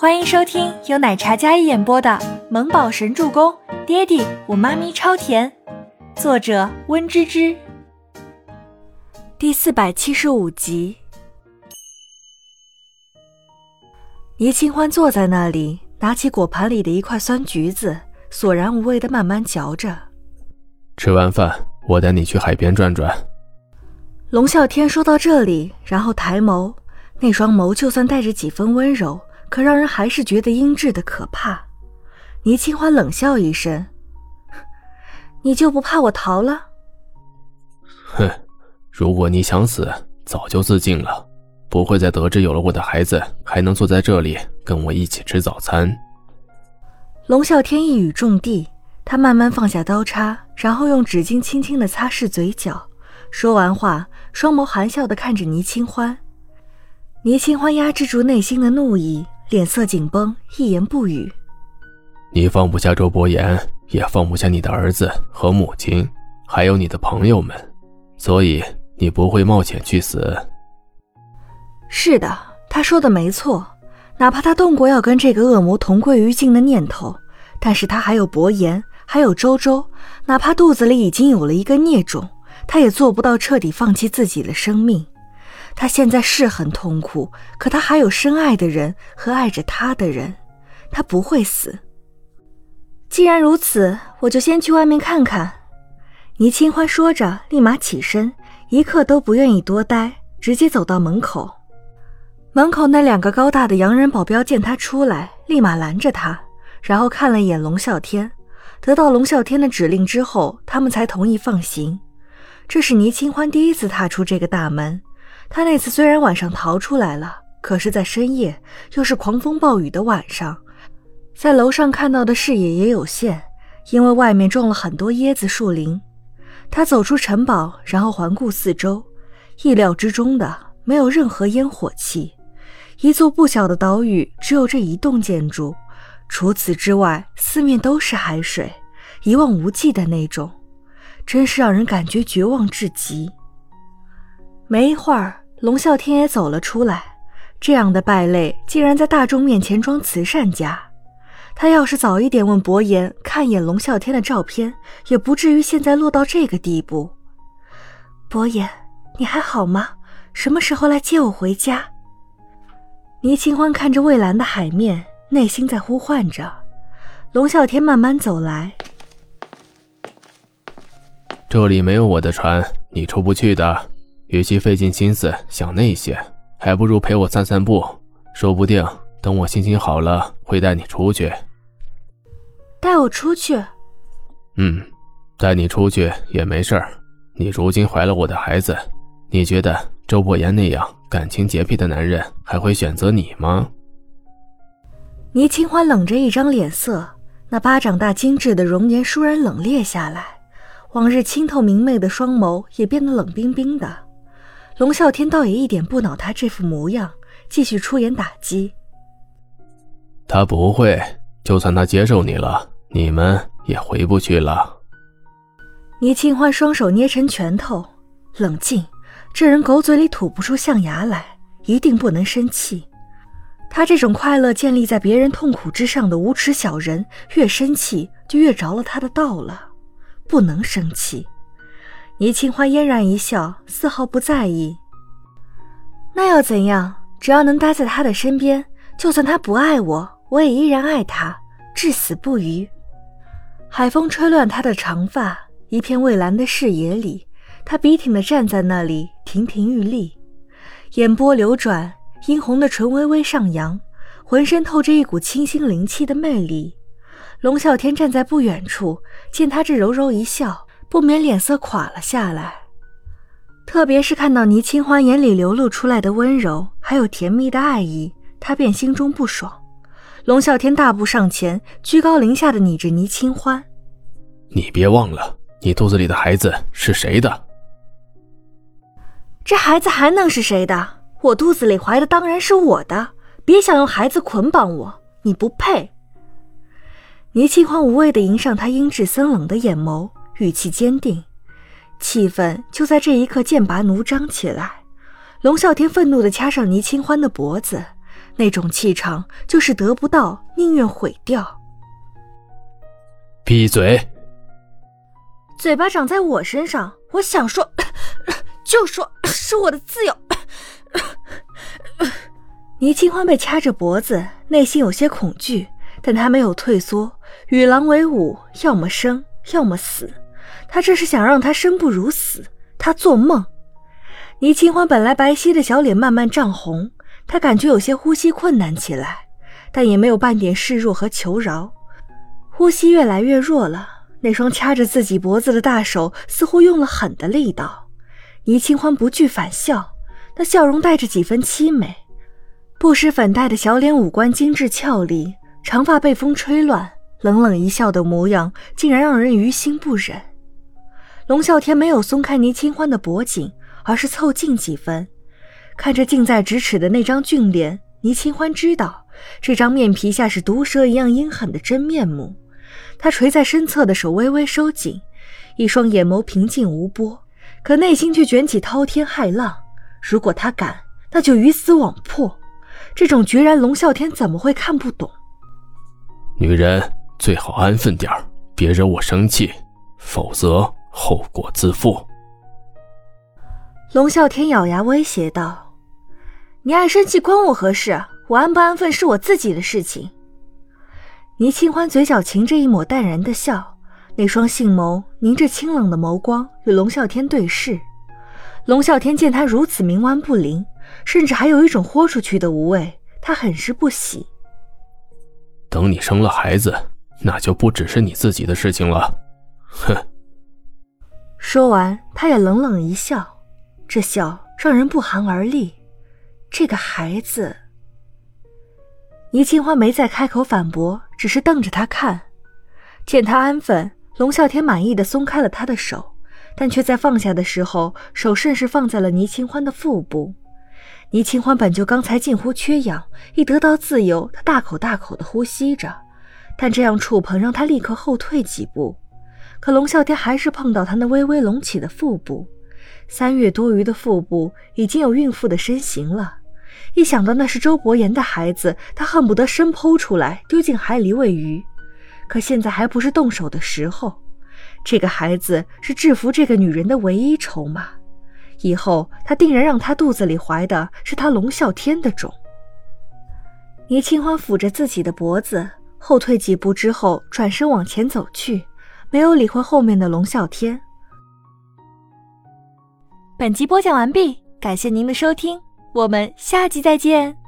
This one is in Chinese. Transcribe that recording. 欢迎收听由奶茶嘉一演播的萌宝神助攻，爹地我妈咪超甜，作者温芝芝。第475集。倪清欢坐在那里，拿起果盘里的一块酸橘子，索然无味地慢慢嚼着。吃完饭，我带你去海边转转。龙啸天说到这里，然后抬眸，那双眸就算带着几分温柔，可让人还是觉得阴鸷的可怕。倪清欢冷笑一声：“你就不怕我逃了？”哼，如果你想死，早就自尽了，不会在得知有了我的孩子，还能坐在这里跟我一起吃早餐。龙啸天一语中的，他慢慢放下刀叉，然后用纸巾轻轻地擦拭嘴角。说完话，双眸含笑地看着倪清欢。倪清欢压制住内心的怒意，脸色紧绷，一言不语。你放不下周伯言，也放不下你的儿子和母亲，还有你的朋友们，所以你不会冒险去死。是的，他说的没错，哪怕他动过要跟这个恶魔同归于尽的念头，但是他还有伯言，还有周周，哪怕肚子里已经有了一个孽种，他也做不到彻底放弃自己的生命。他现在是很痛苦，可他还有深爱的人和爱着他的人，他不会死。既然如此，我就先去外面看看。倪清欢说着，立马起身，一刻都不愿意多待，直接走到门口。门口那两个高大的洋人保镖见他出来，立马拦着他，然后看了一眼龙啸天，得到龙啸天的指令之后，他们才同意放行。这是倪清欢第一次踏出这个大门，他那次虽然晚上逃出来了，可是在深夜，又是狂风暴雨的晚上，在楼上看到的视野也有限，因为外面种了很多椰子树林。他走出城堡，然后环顾四周，意料之中的没有任何烟火气。一座不小的岛屿只有这一栋建筑，除此之外，四面都是海水，一望无际的那种。真是让人感觉绝望至极。没一会儿，龙啸天也走了出来，这样的败类竟然在大众面前装慈善家。他要是早一点问伯言看一眼龙啸天的照片，也不至于现在落到这个地步。伯言，你还好吗？什么时候来接我回家？倪清欢看着蔚蓝的海面，内心在呼唤着。龙啸天慢慢走来。这里没有我的船，你出不去的，与其费尽心思想那些，还不如陪我散散步，说不定等我心情好了会带你出去。带我出去？带你出去也没事儿。你如今怀了我的孩子，你觉得周伯言那样感情洁癖的男人还会选择你吗？倪清欢冷着一张脸色，那巴掌大精致的容颜倏然冷冽下来，往日清透明媚的双眸也变得冷冰冰的。龙啸天倒也一点不恼他这副模样，继续出言打击。他不会，就算他接受你了，你们也回不去了。倪清欢双手捏成拳头，冷静，这人狗嘴里吐不出象牙来，一定不能生气。他这种快乐建立在别人痛苦之上的无耻小人，越生气就越着了他的道了。不能生气。倪清欢嫣然一笑，丝毫不在意。那又怎样？只要能待在他的身边，就算他不爱我，我也依然爱他，至死不渝。海风吹乱他的长发，一片蔚蓝的视野里，他笔挺地站在那里，亭亭玉立，眼波流转，殷红的唇微微上扬，浑身透着一股清新灵气的魅力。龙啸天站在不远处，见他这柔柔一笑，不免脸色垮了下来。特别是看到倪清欢眼里流露出来的温柔，还有甜蜜的爱意，他便心中不爽。龙啸天大步上前，居高临下的睨着倪清欢：“你别忘了，你肚子里的孩子是谁的？”“这孩子还能是谁的？我肚子里怀的当然是我的，别想用孩子捆绑我，你不配。”倪清欢无畏地迎上他阴鸷森冷的眼眸，语气坚定，气氛就在这一刻剑拔弩张起来。龙啸天愤怒地掐上倪清欢的脖子，那种气场就是得不到，宁愿毁掉。闭嘴！嘴巴长在我身上，我想说就说，是我的自由。倪清欢被掐着脖子，内心有些恐惧，但他没有退缩，与狼为伍，要么生，要么死。他这是想让他生不如死，他做梦。倪清欢本来白皙的小脸慢慢涨红，他感觉有些呼吸困难起来，但也没有半点示弱和求饶。呼吸越来越弱了，那双掐着自己脖子的大手似乎用了狠的力道。倪清欢不惧反笑，那笑容带着几分凄美。不施粉黛的小脸五官精致俏丽，长发被风吹乱，冷冷一笑的模样竟然让人于心不忍。龙啸天没有松开倪清欢的脖颈，而是凑近几分，看着近在咫尺的那张俊脸，倪清欢知道这张面皮下是毒蛇一样阴狠的真面目。他垂在身侧的手微微收紧，一双眼眸平静无波，可内心却卷起滔天骇浪。如果他敢，那就鱼死网破。这种决然，龙啸天怎么会看不懂？女人最好安分点，别惹我生气，否则后果自负。龙啸天咬牙威胁道：“你爱生气关我何事？我安不安分是我自己的事情。”倪清欢嘴角噙着一抹淡然的笑，那双杏眸凝着清冷的眸光，与龙啸天对视。龙啸天见他如此冥顽不灵，甚至还有一种豁出去的无畏，他很是不喜。等你生了孩子，那就不只是你自己的事情了。哼！说完，他也冷冷一笑，这笑让人不寒而栗。这个孩子……倪清欢没再开口反驳，只是瞪着他看。见他安分，龙啸天满意的松开了他的手，但却在放下的时候，手甚是放在了倪清欢的腹部。倪清欢本就刚才近乎缺氧，一得到自由，他大口大口地呼吸着，但这样触碰让他立刻后退几步。可龙啸天还是碰到他那微微隆起的腹部，3月多余的腹部已经有孕妇的身形了。一想到那是周伯言的孩子，他恨不得生剖出来丢进海里喂鱼。可现在还不是动手的时候，这个孩子是制服这个女人的唯一筹码。以后他定然让他肚子里怀的是他龙啸天的种。倪清欢抚着自己的脖子，后退几步之后转身往前走去，没有理会后面的龙啸天。本集播讲完毕，感谢您的收听，我们下集再见。